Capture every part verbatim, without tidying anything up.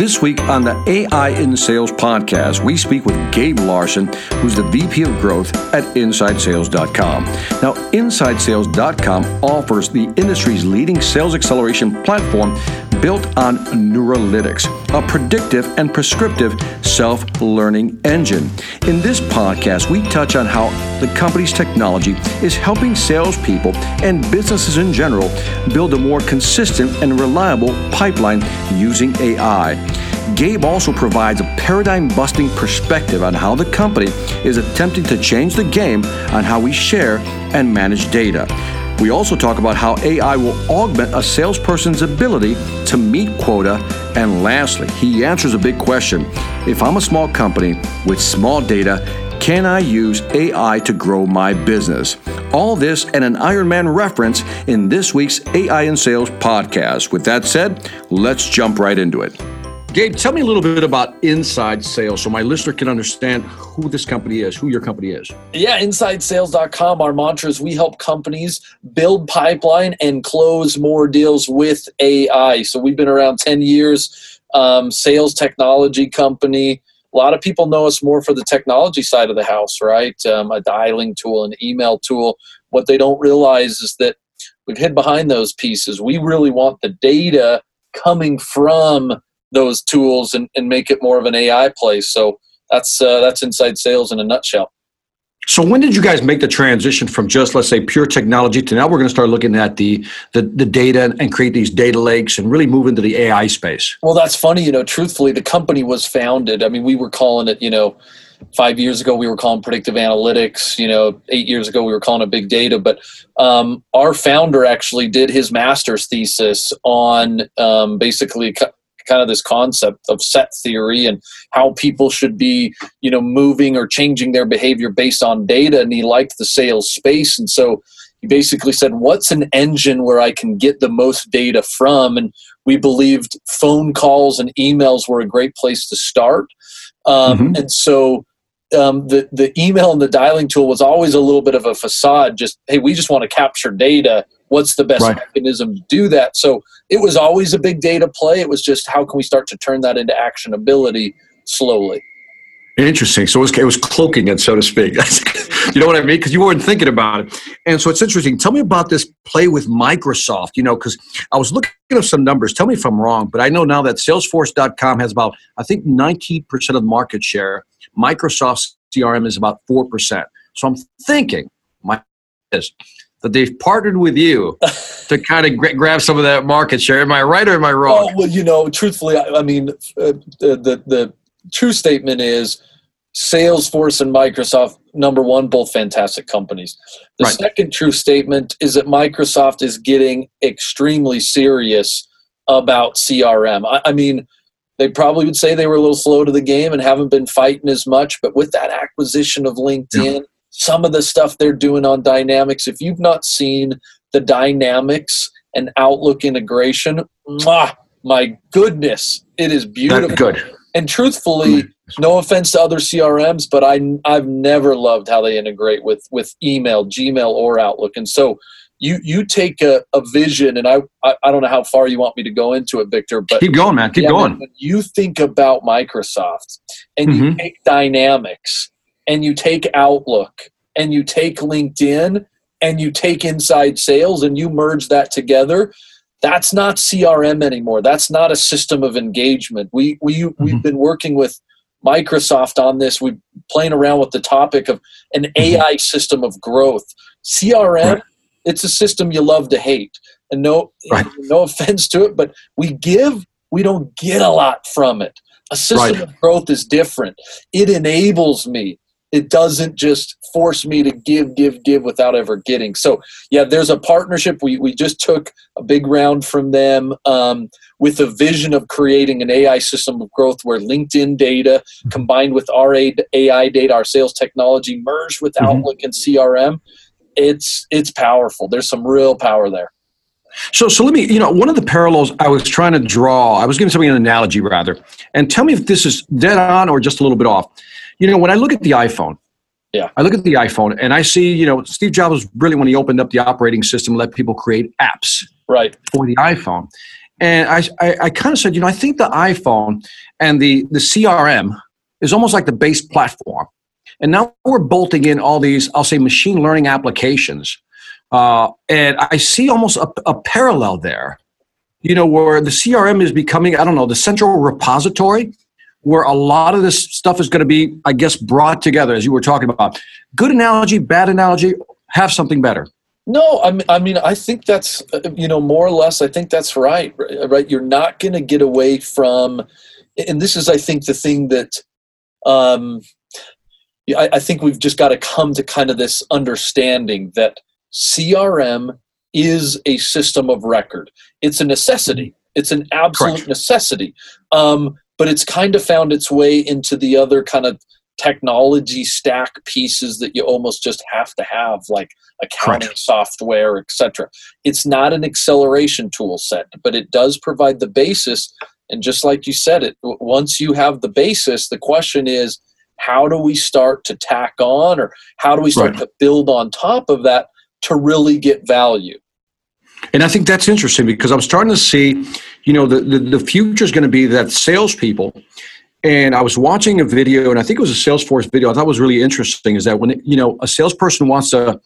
This week on the A I in Sales podcast, we speak with Gabe Larson, who's the V P of Growth at Inside Sales dot com. Now, Inside Sales dot com offers the industry's leading sales acceleration platform built on Neuralytics, a predictive and prescriptive self-learning engine. In this podcast, we touch on how the company's technology is helping salespeople and businesses in general build a more consistent and reliable pipeline using A I. Gabe also provides a paradigm-busting perspective on how the company is attempting to change the game on how we share and manage data. We also talk about how A I will augment a salesperson's ability to meet quota. And lastly, he answers a big question. If I'm a small company with small data, can I use A I to grow my business? All this and an Iron Man reference in this week's A I in Sales podcast. With that said, let's jump right into it. Gabe, tell me a little bit about Inside Sales so my listener can understand who this company is, who your company is. Yeah, Inside Sales dot com, our mantra is we help companies build pipeline and close more deals with A I. So we've been around ten years, um, sales technology company. A lot of people know us more for the technology side of the house, right? Um, a dialing tool, an email tool. What they don't realize is that we've hid behind those pieces. We really want the data coming from those tools and, and make it more of an A I play. So that's uh, that's Inside Sales in a nutshell. So when did you guys make the transition from just, let's say, pure technology to now we're going to start looking at the, the the data and create these data lakes and really move into the A I space? Well, that's funny. You know, truthfully, the company was founded. I mean, we were calling it, you know, five years ago, we were calling predictive analytics. You know, eight years ago, we were calling it big data. But um, our founder actually did his master's thesis on um, basically – kind of this concept of set theory and how people should be, you know, moving or changing their behavior based on data. And he liked the sales space. And so he basically said, what's an engine where I can get the most data from? And we believed phone calls and emails were a great place to start. Um, mm-hmm. And so um, the, the email and the dialing tool was always a little bit of a facade, just, hey, we just want to capture data. What's the best right. mechanism to do that? So it was always a big data play. It was just how can we start to turn that into actionability slowly? Interesting. So it was, it was cloaking it, so to speak. You know what I mean? Because you weren't thinking about it. And so it's interesting. Tell me about this play with Microsoft, you know, because I was looking at some numbers. Tell me if I'm wrong, but I know now that Salesforce dot com has about, I think, nineteen percent of the market share. Microsoft's C R M is about four percent. So I'm thinking, my is. that they've partnered with you to kind of gra- grab some of that market share. Am I right or am I wrong? Oh, well, you know, truthfully, I, I mean, uh, the, the the true statement is Salesforce and Microsoft, number one, both fantastic companies. The right. second true statement is that Microsoft is getting extremely serious about C R M. I, I mean, they probably would say they were a little slow to the game and haven't been fighting as much, but with that acquisition of LinkedIn, yeah. some of the stuff they're doing on Dynamics, if you've not seen the Dynamics and Outlook integration, mwah, my goodness, it is beautiful. That's good. And truthfully, no offense to other C R Ms, but I, I've never loved how they integrate with, with email, Gmail, or Outlook. And so you you take a, a vision, and I, I, I don't know how far you want me to go into it, Victor. But keep going, man. Keep yeah, going. Man, when you think about Microsoft and mm-hmm. you take Dynamics, and you take Outlook, and you take LinkedIn, and you take Inside Sales, and you merge that together, that's not C R M anymore. That's not a system of engagement. We, we, mm-hmm. We've been working with Microsoft on this. We're playing around with the topic of an mm-hmm. A I system of growth. C R M, right. it's a system you love to hate. And no, right. no offense to it, but we give, we don't get a lot from it. A system right. of growth is different. It enables me. It doesn't just force me to give, give, give without ever getting. So, yeah, there's a partnership. We we just took a big round from them um, with a vision of creating an A I system of growth where LinkedIn data combined with our A I data, our sales technology, merged with mm-hmm. Outlook and C R M. It's it's powerful. There's some real power there. So so let me, you know, one of the parallels I was trying to draw, I was giving something an analogy rather, and tell me if this is dead on or just a little bit off. You know, when I look at the iPhone, yeah, I look at the iPhone and I see, you know, Steve Jobs was brilliant when he opened up the operating system, let people create apps right. for the iPhone. And I, I, I kind of said, you know, I think the iPhone and the, the C R M is almost like the base platform. And now we're bolting in all these, I'll say, machine learning applications. Uh, and I see almost a, a parallel there, you know, where the C R M is becoming, I don't know, the central repository where a lot of this stuff is going to be, I guess, brought together, as you were talking about. Good analogy, bad analogy, have something better. No, I mean, I mean, I think that's, you know, more or less, I think that's right, right? You're not going to get away from, and this is, I think, the thing that um, I, I think we've just got to come to kind of this understanding that C R M is a system of record. It's a necessity. It's an absolute Correct. necessity. Um, but it's kind of found its way into the other kind of technology stack pieces that you almost just have to have, like accounting Correct. software, et cetera. It's not an acceleration tool set, but it does provide the basis. And just like you said, it once you have the basis, the question is, how do we start to tack on, or how do we start Right. to build on top of that to really get value? And I think that's interesting, because I'm starting to see, you know, the, the, the future is going to be that salespeople. And I was watching a video, and I think it was a Salesforce video. I thought it was really interesting, is that when, you know, a salesperson wants to,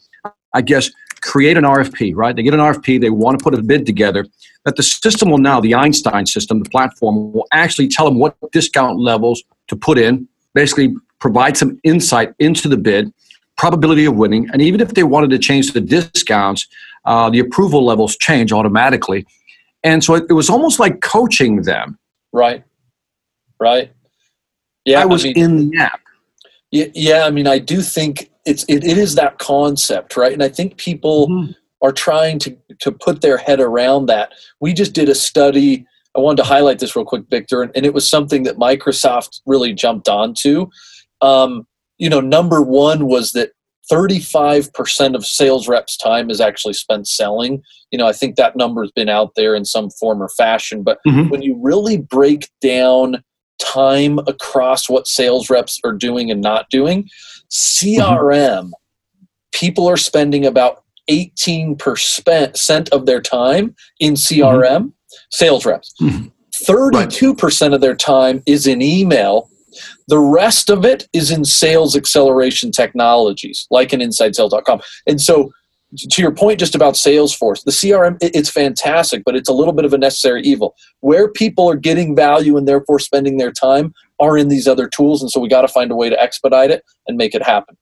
I guess, create an R F P, right? They get an R F P, they want to put a bid together, that the system will now, the Einstein system, the platform, will actually tell them what discount levels to put in, basically provide some insight into the bid, probability of winning, and even if they wanted to change the discounts, uh, the approval levels change automatically. And so it, it was almost like coaching them. Right, right. Yeah, I was I mean, in the app. Yeah, yeah, I mean, I do think it's it, it is that concept, right? And I think people mm-hmm. are trying to, to put their head around that. We just did a study. I wanted to highlight this real quick, Victor, and, and it was something that Microsoft really jumped onto. Um, you know, number one was that thirty-five percent of sales reps' time is actually spent selling. You know, I think that number's been out there in some form or fashion, but mm-hmm. when you really break down time across what sales reps are doing and not doing, C R M, mm-hmm. people are spending about eighteen percent of their time in C R M, mm-hmm. sales reps. Mm-hmm. thirty-two percent right. of their time is in email. The rest of it is in sales acceleration technologies, like in inside sales dot com. And so to your point just about Salesforce, the C R M, it's fantastic, but it's a little bit of a necessary evil. Where people are getting value and therefore spending their time are in these other tools, and so we got to find a way to expedite it and make it happen.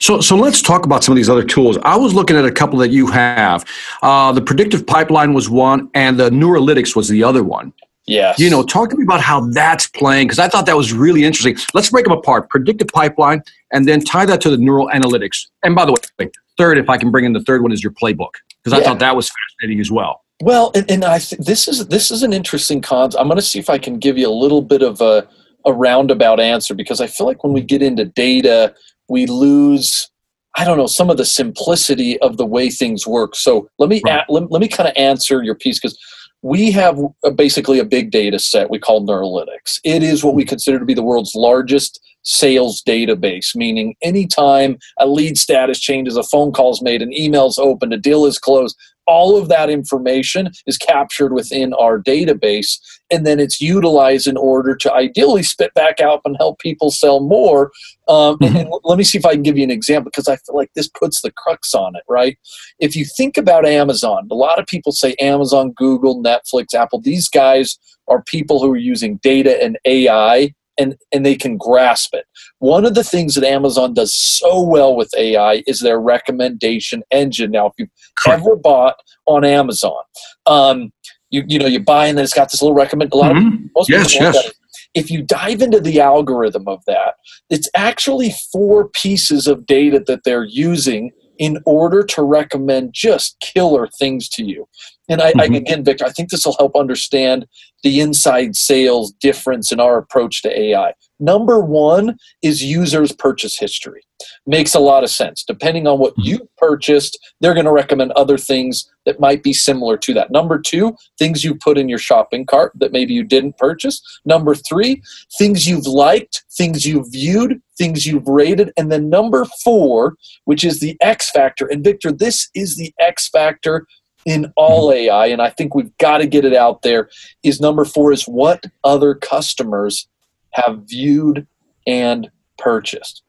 So so let's talk about some of these other tools. I was looking at a couple that you have. Uh, the predictive pipeline was one, and the Neuralytics was the other one. Yes. You know, talk to me about how that's playing, because I thought that was really interesting. Let's break them apart, predictive pipeline, and then tie that to the neural analytics. And by the way, third, if I can bring in the third one, is your playbook, because I yeah. thought that was fascinating as well. Well, and, and I th- this is this is an interesting concept. I'm going to see if I can give you a little bit of a, a roundabout answer, because I feel like when we get into data, we lose, I don't know, some of the simplicity of the way things work. So let me right. at, let, let me kind of answer your piece, because we have basically a big data set we call Neuralytics. It is what we consider to be the world's largest sales database, meaning anytime a lead status changes, a phone call is made, an email is opened, a deal is closed, all of that information is captured within our database, and then it's utilized in order to ideally spit back out and help people sell more. Um, mm-hmm. and, and let me see if I can give you an example, because I feel like this puts the crux on it, right? If you think about Amazon, a lot of people say Amazon, Google, Netflix, Apple, these guys are people who are using data and A I, and, and they can grasp it. One of the things that Amazon does so well with A I is their recommendation engine. Now, if you've Correct. ever bought on Amazon, um, you you know, you buy and then it's got this little recommend. A lot mm-hmm. of most yes, people yes. that. If you dive into the algorithm of that, it's actually four pieces of data that they're using in order to recommend just killer things to you. And I, mm-hmm. I again, Victor, I think this will help understand the inside sales difference in our approach to A I. Number one is users' purchase history. Makes a lot of sense. Depending on what you purchased, they're going to recommend other things that might be similar to that. Number two, things you put in your shopping cart that maybe you didn't purchase. Number three, things you've liked, things you've viewed, things you've rated. And then number four, which is the X factor. And Victor, this is the X factor in all A I, and I think we've got to get it out there, is number four is what other customers have viewed and purchased.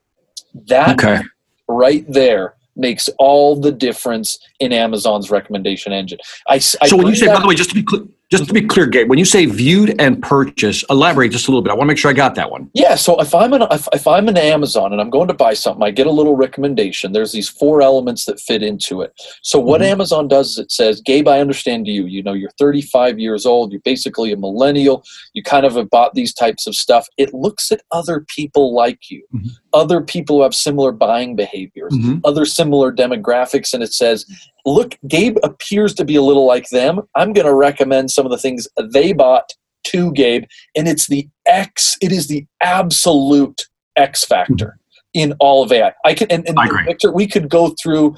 That okay. right there makes all the difference in Amazon's recommendation engine. I, I so when you say, by the way, just to be clear, just to be clear, Gabe, when you say viewed and purchased, elaborate just a little bit. I want to make sure I got that one. Yeah. So if I'm an if, if I'm an Amazon and I'm going to buy something, I get a little recommendation. There's these four elements that fit into it. So what mm-hmm. Amazon does is it says, Gabe, I understand you. You know, you're thirty-five years old. You're basically a millennial. You kind of have bought these types of stuff. It looks at other people like you, mm-hmm. other people who have similar buying behaviors, mm-hmm. other similar demographics, and it says, look, Gabe appears to be a little like them. I'm going to recommend some of the things they bought to Gabe, and it's the X. It is the absolute X factor in all of A I. I can and, and I Victor, we could go through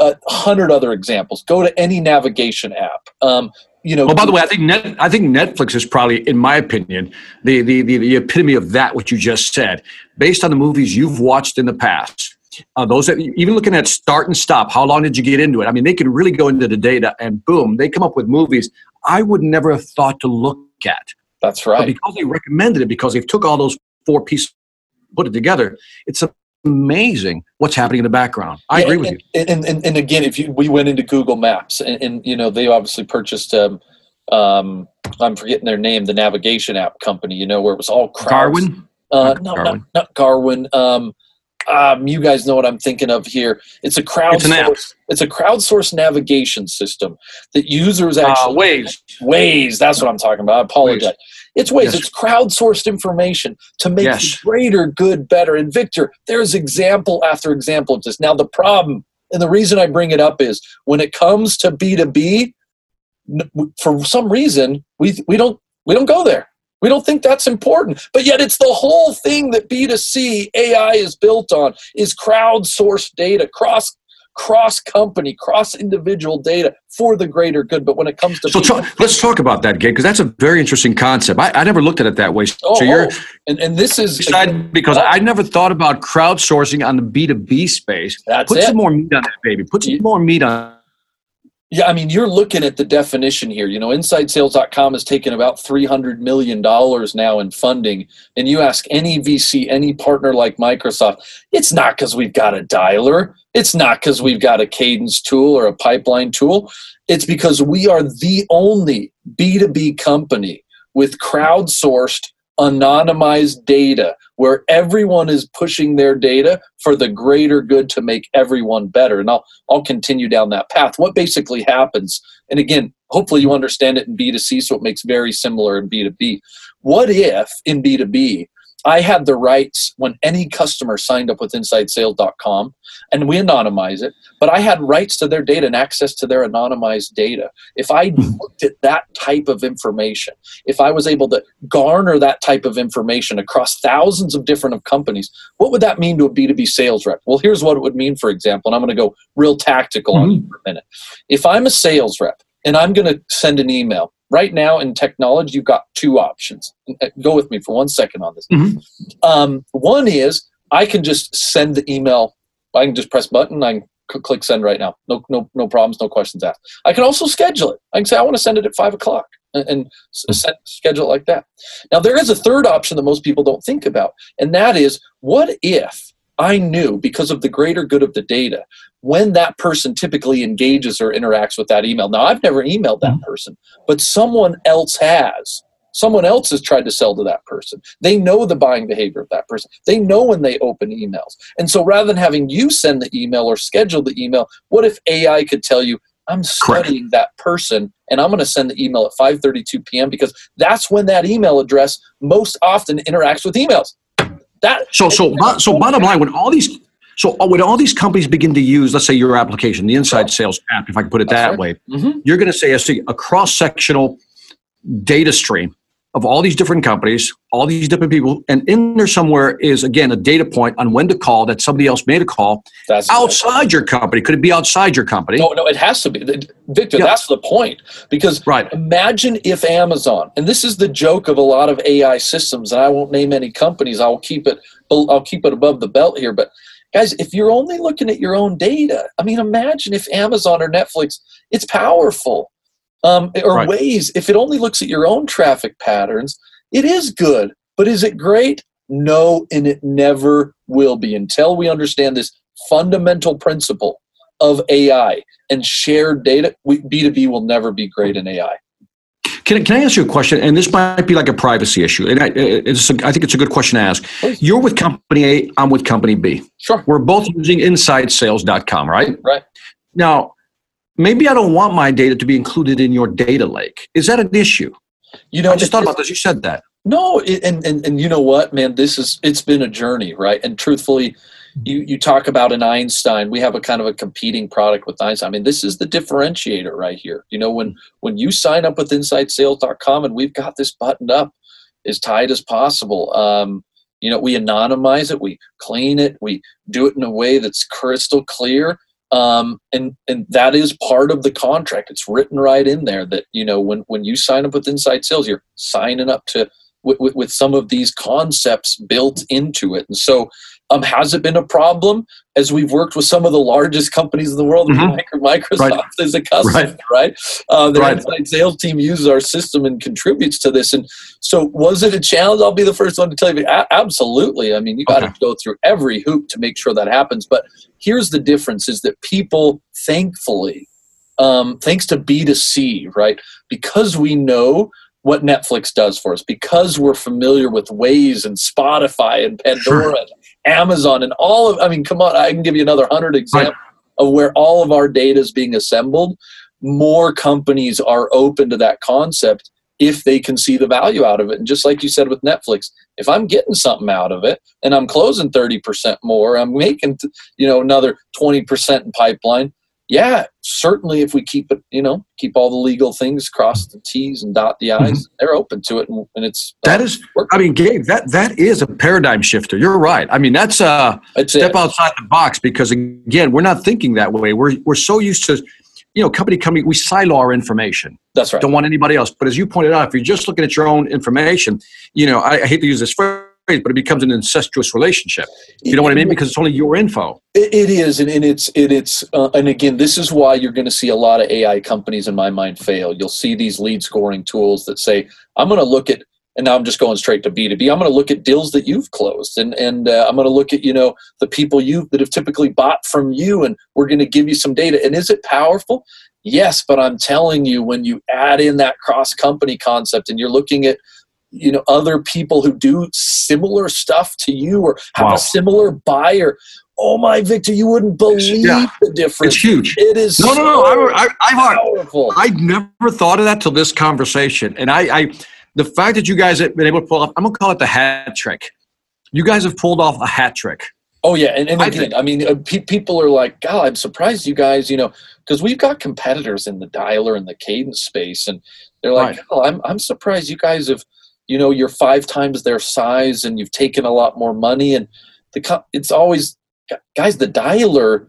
a hundred other examples. Go to any navigation app. Um, you know. Well, by the way, I think Net, I think Netflix is probably, in my opinion, the the the, the epitome of that. What you just said, based on the movies you've watched in the past. Uh, those that, even looking at start and stop, how long did you get into it? I mean, they could really go into the data and boom, they come up with movies I would never have thought to look at. That's right. But because they recommended it, because they took all those four pieces, put it together, it's amazing what's happening in the background. I yeah, agree with and, you. And, and and again, if you we went into Google Maps, and, and you know they obviously purchased. Um, um, I'm forgetting their name, the navigation app company. You know where it was all crowds. Garwin. Uh, no, Garwin. Not, not Garwin. Um, Um, you guys know what I'm thinking of here. It's a crowdsourced. It's, it's a crowdsourced navigation system that users actually. Uh, Waze. Waze. That's what I'm talking about. I apologize. Waze. It's Waze. Yes. It's crowdsourced information to make yes. the greater good better. And Victor, there's example after example of this. Now the problem, and the reason I bring it up is when it comes to B two B, for some reason we we don't we don't go there. We don't think that's important, but yet it's the whole thing that B two C A I is built on is crowdsourced data, cross cross company, cross individual data for the greater good. But when it comes to so people, talk, let's talk about that, Gabe, because that's a very interesting concept. I, I never looked at it that way. So oh, you're and, and this is again, because I never thought about crowdsourcing on the B two B space. That's Put it. some more meat on that, baby. Put some more meat on. Yeah, I mean, you're looking at the definition here. You know, Inside Sales dot com has taken about three hundred million dollars now in funding. And you ask any V C, any partner like Microsoft, it's not because we've got a dialer. It's not because we've got a cadence tool or a pipeline tool. It's because we are the only B two B company with crowdsourced, anonymized data where everyone is pushing their data for the greater good to make everyone better. And I'll I'll continue down that path. What basically happens, and again, hopefully you understand it in B two C, so it makes very similar in B two B. What if in B two B, I had the rights when any customer signed up with Inside Sales dot com, and we anonymize it, but I had rights to their data and access to their anonymized data. If I looked at that type of information, if I was able to garner that type of information across thousands of different of companies, what would that mean to a B two B sales rep? Well, here's what it would mean, for example, and I'm going to go real tactical mm-hmm. on it for a minute. If I'm a sales rep and I'm going to send an email, right now in technology, you've got two options. Go with me for one second on this. Mm-hmm. Um, one is I can just send the email. I can just press button. I can c- click send right now. No, no, no problems. No questions asked. I can also schedule it. I can say I want to send it at five o'clock and, and send, schedule it like that. Now there is a third option that most people don't think about, and that is what if I knew because of the greater good of the data when that person typically engages or interacts with that email. Now, I've never emailed that person, but someone else has. Someone else has tried to sell to that person. They know the buying behavior of that person. They know when they open emails. And so rather than having you send the email or schedule the email, what if A I could tell you, I'm studying Correct. that person, and I'm going to send the email at five thirty-two p.m. because that's when that email address most often interacts with emails. That, so so so bottom line, when all these so when all these companies begin to use, let's say your application, the Inside Sales app, if I can put it That's that right. way, mm-hmm. you're going to say a, a cross-sectional data stream of all these different companies, all these different people, and in there somewhere is again a data point on when to call that somebody else made a call that's outside your company. Could it be outside your company? No, no, it has to be, Victor. Yeah. That's the point. Because right. imagine if Amazon, and this is the joke of a lot of A I systems, and I won't name any companies. I'll keep it. I'll keep it above the belt here, but Guys, if you're only looking at your own data, I mean, imagine if Amazon or Netflix, it's powerful. Um, or right. Waze, if it only looks at your own traffic patterns, it is good. But is it great? No, and it never will be until we understand this fundamental principle of A I and shared data. We, B two B will never be great in A I. Can, can I ask you a question? And this might be like a privacy issue. And I, it's a, I think it's a good question to ask. Please. You're with company A, I'm with company B. Sure. We're both using inside sales dot com, right? Right. Now, maybe I don't want my data to be included in your data lake. Is that an issue? You know, I just thought about this. You said that. No, it, and, and and you know what, man, this is, it's been a journey, right? And truthfully, you, you talk about an Einstein. We have a kind of a competing product with Einstein. I mean, this is the differentiator right here. You know, when, when you sign up with inside sales dot com, and we've got this buttoned up as tight as possible, um, you know, we anonymize it, we clean it, we do it in a way that's crystal clear. Um, and, and that is part of the contract. It's written right in there that, you know, when, when you sign up with Inside Sales, you're signing up to w- w- with some of these concepts built into it. And so um, has it been a problem as we've worked with some of the largest companies in the world? Mm-hmm. Microsoft right. is a customer, right? right? Uh, the right. Inside Sales team uses our system and contributes to this. And so was it a challenge? I'll be the first one to tell you. A- absolutely. I mean, you got to okay. go through every hoop to make sure that happens. But here's the difference is that people, thankfully, um, thanks to B two C, right, because we know what Netflix does for us, because we're familiar with Waze and Spotify and Pandora sure. and Amazon and all of, I mean, come on, I can give you another hundred examples right. of where all of our data is being assembled. More companies are open to that concept if they can see the value out of it. And just like you said with Netflix, if I'm getting something out of it and I'm closing thirty percent more, I'm making, you know, another twenty percent in pipeline. Yeah, certainly if we keep it, you know, keep all the legal things, cross the T's and dot the I's, mm-hmm. they're open to it. And, and it's, that uh, is, working. I mean, Gabe, that, that is a paradigm shifter. You're right. I mean, that's a that's step it. outside the box because again, we're not thinking that way. We're, we're so used to, you know, company coming, we silo our information. That's right. Don't want anybody else. But as you pointed out, if you're just looking at your own information, you know, I, I hate to use this phrase, but it becomes an incestuous relationship. You know what I mean? Because it's only your info. It, it is. And, and it's, it, it's uh, and again, this is why you're going to see a lot of A I companies in my mind fail. You'll see these lead scoring tools that say, I'm going to look at, and now I'm just going straight to B two B. I'm going to look at deals that you've closed, and and uh, I'm going to look at, you know, the people you that have typically bought from you, and we're going to give you some data. And is it powerful? Yes, but I'm telling you, when you add in that cross-company concept, and you're looking at, you know, other people who do similar stuff to you or have wow. a similar buyer. Oh my, Victor, you wouldn't believe yeah. the difference. It's huge. It is no, so no, no. I, I, powerful. I never thought of that till this conversation, and I. I The fact that you guys have been able to pull off, I'm going to call it the hat trick. You guys have pulled off a hat trick. Oh, yeah. And, and again, I, I mean, uh, pe- people are like, God, I'm surprised you guys, you know, because we've got competitors in the dialer and the cadence space. And they're like, right. oh, I'm, I'm surprised you guys have, you know, you're five times their size and you've taken a lot more money. And the co- it's always, guys, the dialer,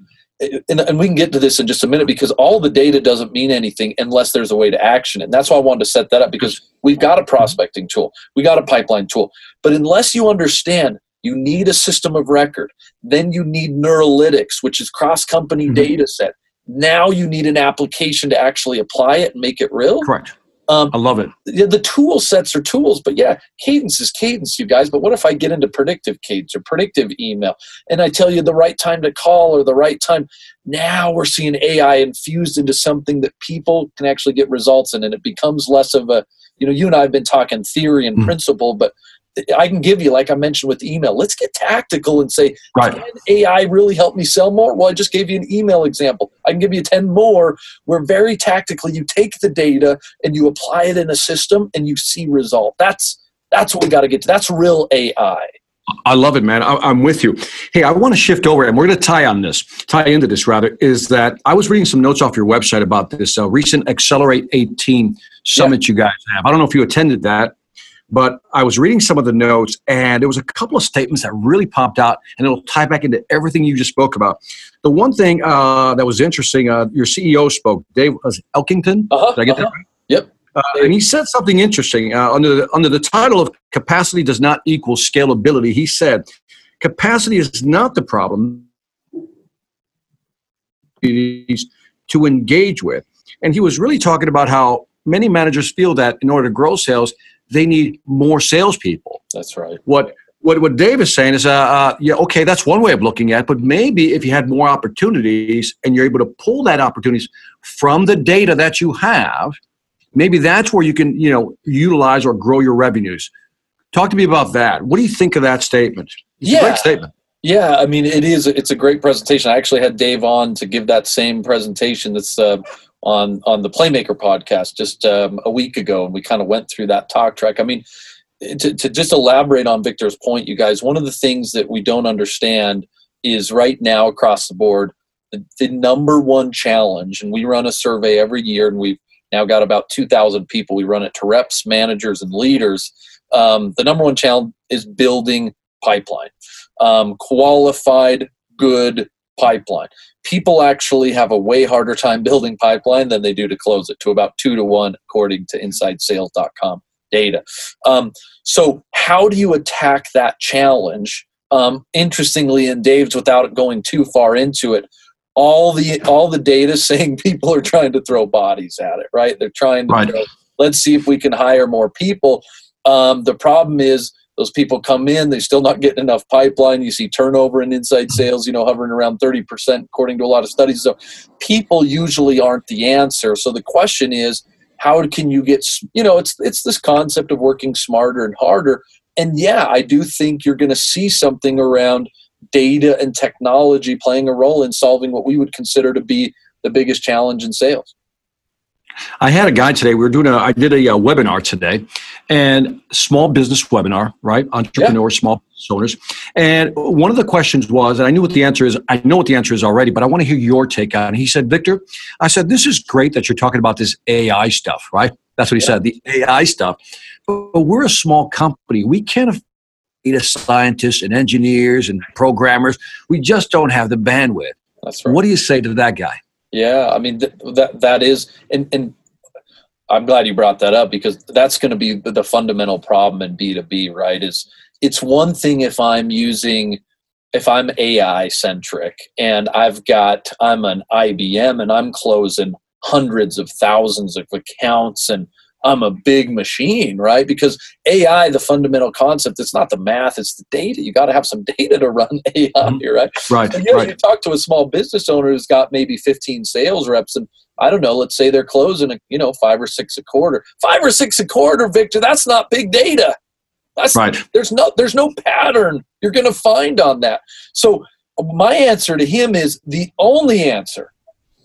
and, and we can get to this in just a minute, because all the data doesn't mean anything unless there's a way to action it. And that's why I wanted to set that up, because we've got a prospecting tool. We got a pipeline tool. But unless you understand you need a system of record, then you need Neuralytics, which is cross-company mm-hmm. data set. Now you need an application to actually apply it and make it real. Correct. Um, I love it. The, the tool sets are tools, but yeah, cadence is cadence, you guys. But what if I get into predictive cadence or predictive email, and I tell you the right time to call or the right time? Now we're seeing A I infused into something that people can actually get results in, and it becomes less of a, you know, you and I have been talking theory and mm-hmm. principle, but I can give you, like I mentioned with email, let's get tactical and say, right. can A I really help me sell more? Well, I just gave you an email example. I can give you ten more where very tactically you take the data and you apply it in a system and you see result. That's that's what we got to get to. That's real A I. I love it, man. I, I'm with you. Hey, I want to shift over, and we're going to tie on this, tie into this rather, is that I was reading some notes off your website about this uh, recent Accelerate eighteen summit yeah. you guys have. I don't know if you attended that. But I was reading some of the notes, and there was a couple of statements that really popped out, and it'll tie back into everything you just spoke about. The one thing uh, that was interesting, uh, your C E O spoke, Dave Elkington. Uh-huh, Did I get uh-huh. that right? Yep. Uh, and he said something interesting. Uh, under, the, under the title of Capacity Does Not Equal Scalability, he said, capacity is not the problem. opportunities to engage with. And he was really talking about how many managers feel that in order to grow sales, they need more salespeople. That's right. What what what Dave is saying is, uh, uh, yeah, okay, that's one way of looking at it, but maybe if you had more opportunities and you're able to pull that opportunities from the data that you have, maybe that's where you can, you know, utilize or grow your revenues. Talk to me about that. What do you think of that statement? It's yeah. a great statement. Yeah, I mean, it is. It's a great presentation. I actually had Dave on to give that same presentation that's uh, on on the Playmaker podcast just um, a week ago, and we kind of went through that talk track. I mean, to, to just elaborate on Victor's point, you guys, one of the things that we don't understand is right now across the board, the, the number one challenge, and we run a survey every year, and we've now got about two thousand people. We run it to reps, managers, and leaders. Um, the number one challenge is building pipeline. Um, qualified, good pipeline. People actually have a way harder time building pipeline than they do to close it, to about two to one, according to inside sales dot com data. Um, so how do you attack that challenge? Um, interestingly, in Dave's, without going too far into it, all the all the data saying people are trying to throw bodies at it, right? They're trying to, right. Go, let's see if we can hire more people. Um, the problem is, those people come in, they're still not getting enough pipeline. You see turnover in inside sales, you know, hovering around thirty percent, according to a lot of studies. So people usually aren't the answer. So the question is, how can you get, you know, it's it's this concept of working smarter and harder. And yeah, I do think you're going to see something around data and technology playing a role in solving what we would consider to be the biggest challenge in sales. I had a guy today, we were doing a, I did a, a webinar today, and small business webinar, right? Entrepreneurs, yeah. Small business owners. And one of the questions was, and I knew what the answer is, I know what the answer is already, but I want to hear your take on it. He said, Victor, I said, this is great that you're talking about this A I stuff, right? That's what he yeah. said, the A I stuff. But we're a small company. We can't afford data scientists and engineers and programmers. We just don't have the bandwidth. That's right. What do you say to that guy? Yeah, I mean, th- that that is, and, and I'm glad you brought that up, because that's going to be the fundamental problem in B two B, right? Is it's one thing if I'm using, if I'm A I-centric and I've got, I'm an I B M and I'm closing hundreds of thousands of accounts and I'm a big machine, right? Because A I, the fundamental concept, it's not the math, it's the data. You got to have some data to run A I, right? Right. And right. You talk to a small business owner who's got maybe fifteen sales reps, and I don't know, let's say they're closing, a, you know, five or six a quarter. Five or six a quarter, Victor, that's not big data. That's right. There's no, there's no pattern you're going to find on that. So my answer to him is, the only answer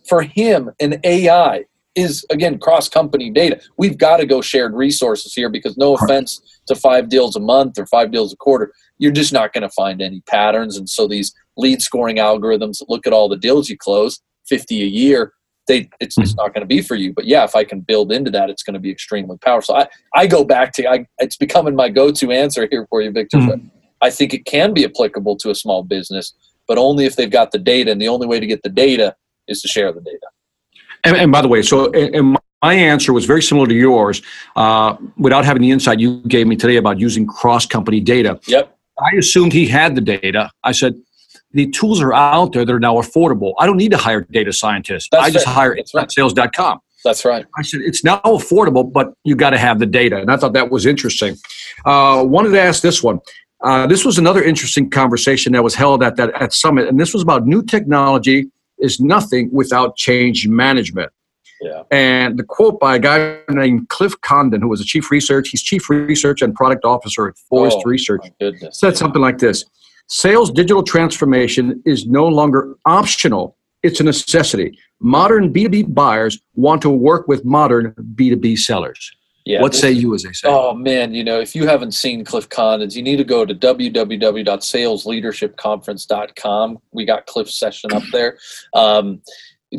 for him in A I is, again, cross-company data. We've got to go shared resources here, because no offense to five deals a month or five deals a quarter, you're just not going to find any patterns. And so these lead scoring algorithms that look at all the deals you close, fifty a year, they it's just not going to be for you. But yeah, if I can build into that, it's going to be extremely powerful. I, I go back to, I, it's becoming my go-to answer here for you, Victor. Mm-hmm. But I think it can be applicable to a small business, but only if they've got the data. And the only way to get the data is to share the data. And, and by the way, so and my answer was very similar to yours, uh, without having the insight you gave me today about using cross-company data. Yep. I assumed he had the data. I said, the tools are out there that are now affordable. I don't need to hire data scientists. That's I right. just hire inside sales dot com. That's right. I said, it's now affordable, but you got to have the data. And I thought that was interesting. Uh, wanted to ask this one. Uh, this was another interesting conversation that was held at that at Summit, and this was about new technology is nothing without change management. Yeah. And the quote by a guy named Cliff Condon, who was a chief research, he's chief research and product officer at Forrester oh, Research, said something like this: sales digital transformation is no longer optional, it's a necessity. Modern B two B buyers want to work with modern B two B sellers. Yeah, what say you, as they say? Oh, man, you know, if you haven't seen Cliff Condon's, you need to go to w w w dot sales leadership conference dot com. We got Cliff's session up there. Um,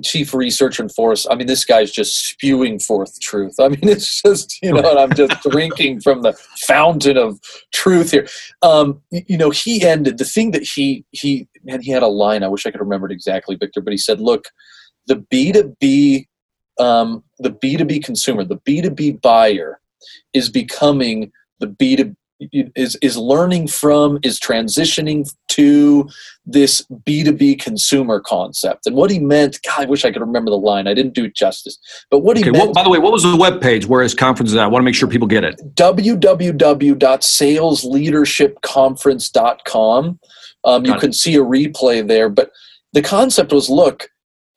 Chief Researcher and Forest. I mean, this guy's just spewing forth truth. I mean, it's just, you know, and I'm just drinking from the fountain of truth here. Um, you know, he ended, the thing that he, he, man, he had a line, I wish I could remember it exactly, Victor, but he said, look, the B two B Um, the B two B consumer, the B two B buyer is becoming the B two B, is is learning from, is transitioning to this B two B consumer concept. And what he meant, God, I wish I could remember the line. I didn't do it justice. But what he okay, meant... Well, by the way, what was the webpage where his conference is at? I want to make sure people get it. w w w dot sales leadership conference dot com. Um, you can see a replay there. But the concept was, look,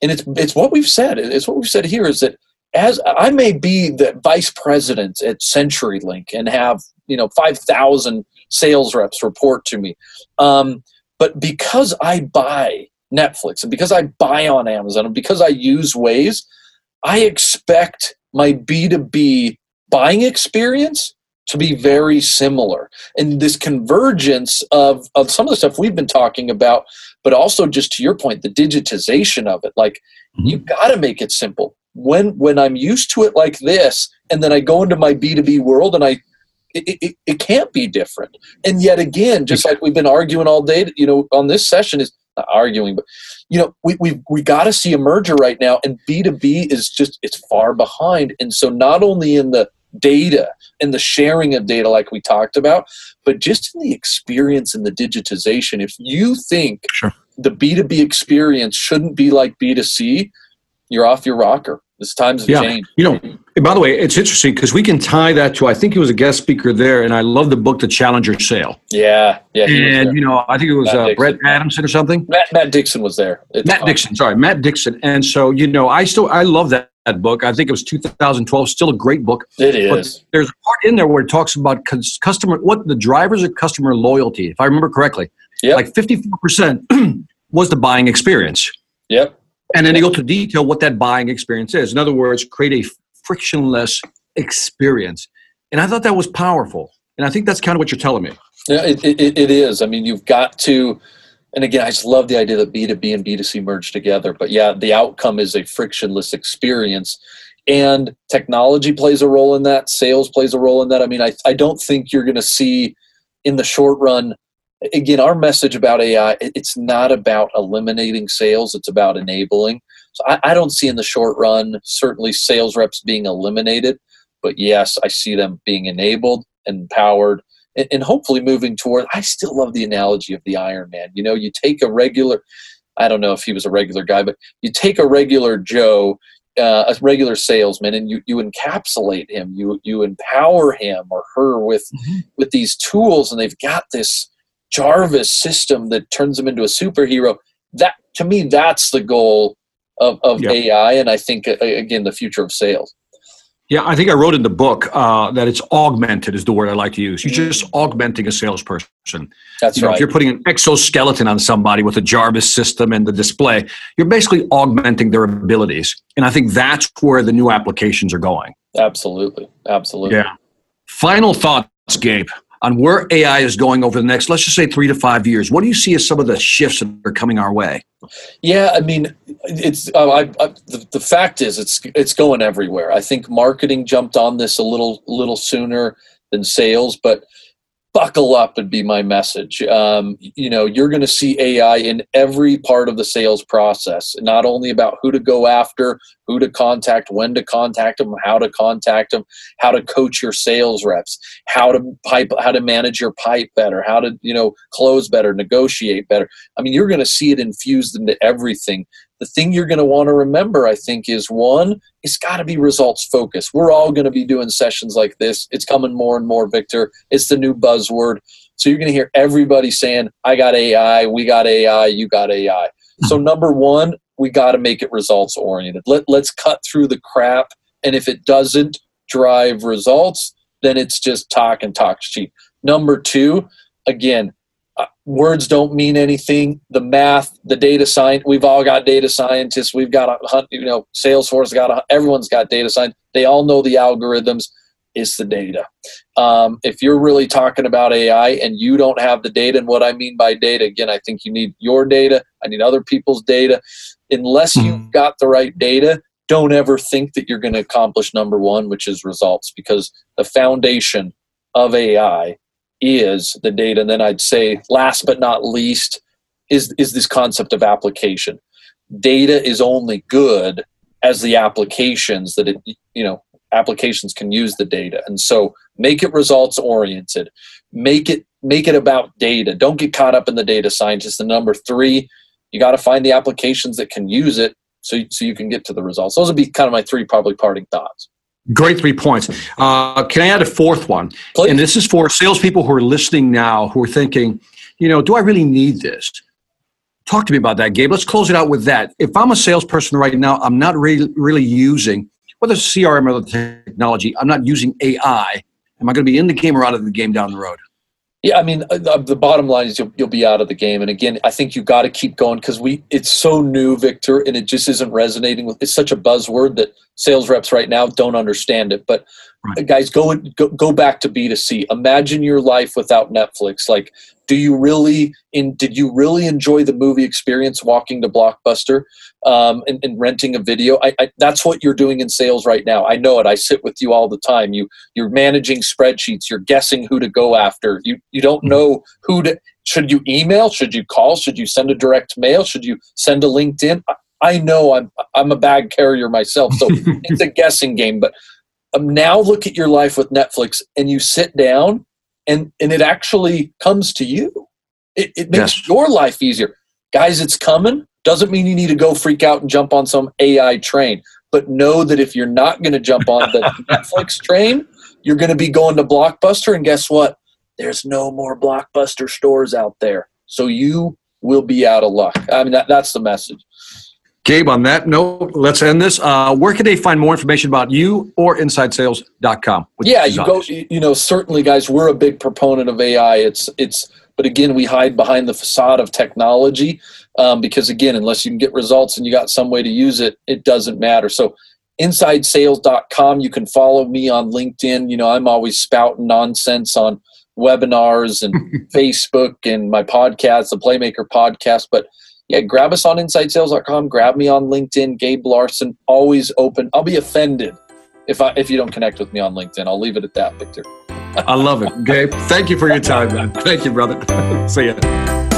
and it's it's what we've said. It's what we've said here is that as I may be the vice president at CenturyLink and have, you know, five thousand sales reps report to me. Um, but because I buy Netflix and because I buy on Amazon and because I use Waze, I expect my B two B buying experience to be very similar. And this convergence of, of some of the stuff we've been talking about, but also just to your point, the digitization of it, like mm-hmm. you've got to make it simple. When, when I'm used to it like this, and then I go into my B two B world and I, It, it, it can't be different. And yet again, just like we've been arguing all day, you know, on this session is not arguing, but you know, we we we got to see a merger right now, and B two B is just, it's far behind. And so not only in the data and the sharing of data, like we talked about, but just in the experience and the digitization, if you think sure. the B two B experience shouldn't be like B two C, you're off your rocker. This times have yeah. changed. You know, by the way, it's interesting because we can tie that to, I think he was a guest speaker there, and I love the book, The Challenger Sale. Yeah. yeah. And, you know, I think it was uh, Brett Adamson or something. Matt, Matt Dixon was there. Matt Dixon, sorry, Matt Dixon. And so, you know, I still, I love that, that book. I think it was two thousand twelve, still a great book. It is. But there's a part in there where it talks about customer, what the drivers of customer loyalty, if I remember correctly. Yep. Like fifty-four percent was the buying experience. Yep. And then they go to detail what that buying experience is. In other words, create a frictionless experience. And I thought that was powerful. And I think that's kind of what you're telling me. Yeah, it, it, it is. I mean, you've got to, and again, I just love the idea that B two B and B two C merge together. But yeah, the outcome is a frictionless experience. And technology plays a role in that. Sales plays a role in that. I mean, I, I don't think you're going to see in the short run, again, our message about A I, it's not about eliminating sales. It's about enabling. So I, I don't see in the short run, certainly sales reps being eliminated, but yes, I see them being enabled and empowered and, and hopefully moving toward, I still love the analogy of the Iron Man. You know, you take a regular, I don't know if he was a regular guy, but you take a regular Joe, uh, a regular salesman, and you, you encapsulate him, you, you empower him or her with, mm-hmm. with these tools, and they've got this Jarvis system that turns them into a superhero. That, to me, that's the goal of, of yeah. A I, and I think, again, the future of sales. Yeah, I think I wrote in the book uh, that it's augmented is the word I like to use. You're just augmenting a salesperson. That's you know, right. If you're putting an exoskeleton on somebody with a Jarvis system and the display, you're basically augmenting their abilities. And I think that's where the new applications are going. Absolutely. Absolutely. Yeah. Final thoughts, Gabe, on where A I is going over the next, let's just say three to five years. What do you see as some of the shifts that are coming our way? Yeah, I mean, it's uh, I, I, the, the fact is it's it's going everywhere. I think marketing jumped on this a little little sooner than sales, but buckle up would be my message. Um, you know, you're going to see A I in every part of the sales process, not only about who to go after, who to contact, when to contact them, how to contact them, how to coach your sales reps, how to pipe, how to manage your pipe better, how to, you know, close better, negotiate better. I mean, you're going to see it infused into everything. The thing you're going to want to remember, I think, is one, it's got to be results focused. We're all going to be doing sessions like this. It's coming more and more, Victor. It's the new buzzword. So you're going to hear everybody saying, I got A I, we got A I, you got A I. So number one, we got to make it results oriented. Let, let's cut through the crap. And if it doesn't drive results, then it's just talk and talk cheap. Number two, again, Uh, words don't mean anything. The math, the data science, we've all got data scientists. We've got, a, you know, Salesforce, got a, everyone's got data science. They all know the algorithms. It's the data. Um, if you're really talking about A I and you don't have the data, and what I mean by data, again, I think you need your data. I need other people's data. Unless you've got the right data, don't ever think that you're going to accomplish number one, which is results, because the foundation of A I is the data. And then I'd say last but not least is is this concept of application. Data is only good as the applications that it, you know, applications can use the data. And so make it results oriented, make it, make it about data. Don't get caught up in the data scientist. And number three, you got to find the applications that can use it so, so you can get to the results. Those would be kind of my three probably parting thoughts. Great three points. Uh, can I add a fourth one? Please. And this is for salespeople who are listening now, who are thinking, you know, do I really need this? Talk to me about that, Gabe. Let's close it out with that. If I'm a salesperson right now, I'm not really, really using, whether it's C R M or the technology, I'm not using A I. Am I going to be in the game or out of the game down the road? Yeah, I mean, the bottom line is you'll, you'll be out of the game. And again, I think you got to keep going because we it's so new, Victor, and it just isn't resonating with. It's such a buzzword that sales reps right now don't understand it. But right. guys, go, go go back to B two C. Imagine your life without Netflix. Like, do you really in did you really enjoy the movie experience walking to Blockbuster um, and, and renting a video? I, I, that's what you're doing in sales right now. I know it. I sit with you all the time. You you're managing spreadsheets. You're guessing who to go after. You you don't know who to. Should you email? Should you call? Should you send a direct mail? Should you send a LinkedIn? I, I know I'm I'm a bag carrier myself, so it's a guessing game. But um, now look at your life with Netflix, and you sit down. And and it actually comes to you. It, it makes yes. your life easier. Guys, it's coming. Doesn't mean you need to go freak out and jump on some A I train. But know that if you're not going to jump on the Netflix train, you're going to be going to Blockbuster. And guess what? There's no more Blockbuster stores out there. So you will be out of luck. I mean, that, that's the message. Gabe, on that note, let's end this. Uh, where can they find more information about you or inside sales dot com? Yeah, you go. You know, certainly, guys, we're a big proponent of A I. It's it's, but again, we hide behind the facade of technology um, because, again, unless you can get results and you got some way to use it, it doesn't matter. So, inside sales dot com. You can follow me on LinkedIn. You know, I'm always spouting nonsense on webinars and Facebook and my podcast, the Playmaker podcast, but. Yeah, grab us on inside sales dot com. Grab me on LinkedIn, Gabe Larson. Always open. I'll be offended if I if you don't connect with me on LinkedIn. I'll leave it at that, Victor. I love it, Gabe. Thank you for your time, man. Thank you, brother. See ya.